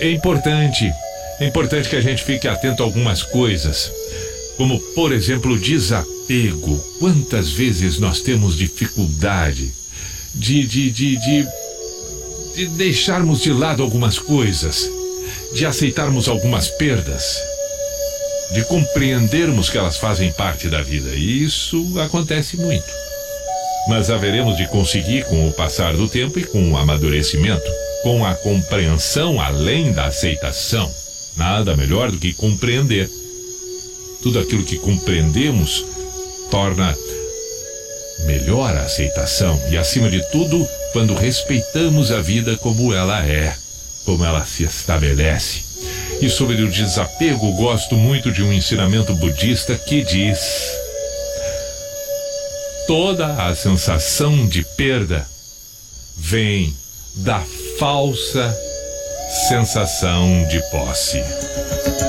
é importante que a gente fique atento a algumas coisas, como, por exemplo, o desapego. Quantas vezes nós temos dificuldade de deixarmos de lado algumas coisas, de aceitarmos algumas perdas, de compreendermos que elas fazem parte da vida. E isso acontece muito. Mas haveremos de conseguir, com o passar do tempo e com o amadurecimento, com a compreensão além da aceitação. Nada melhor do que compreender. Tudo aquilo que compreendemos torna melhor a aceitação. E, acima de tudo, quando respeitamos a vida como ela é, como ela se estabelece. E sobre o desapego, gosto muito de um ensinamento budista que diz: toda a sensação de perda vem da falsa sensação de posse.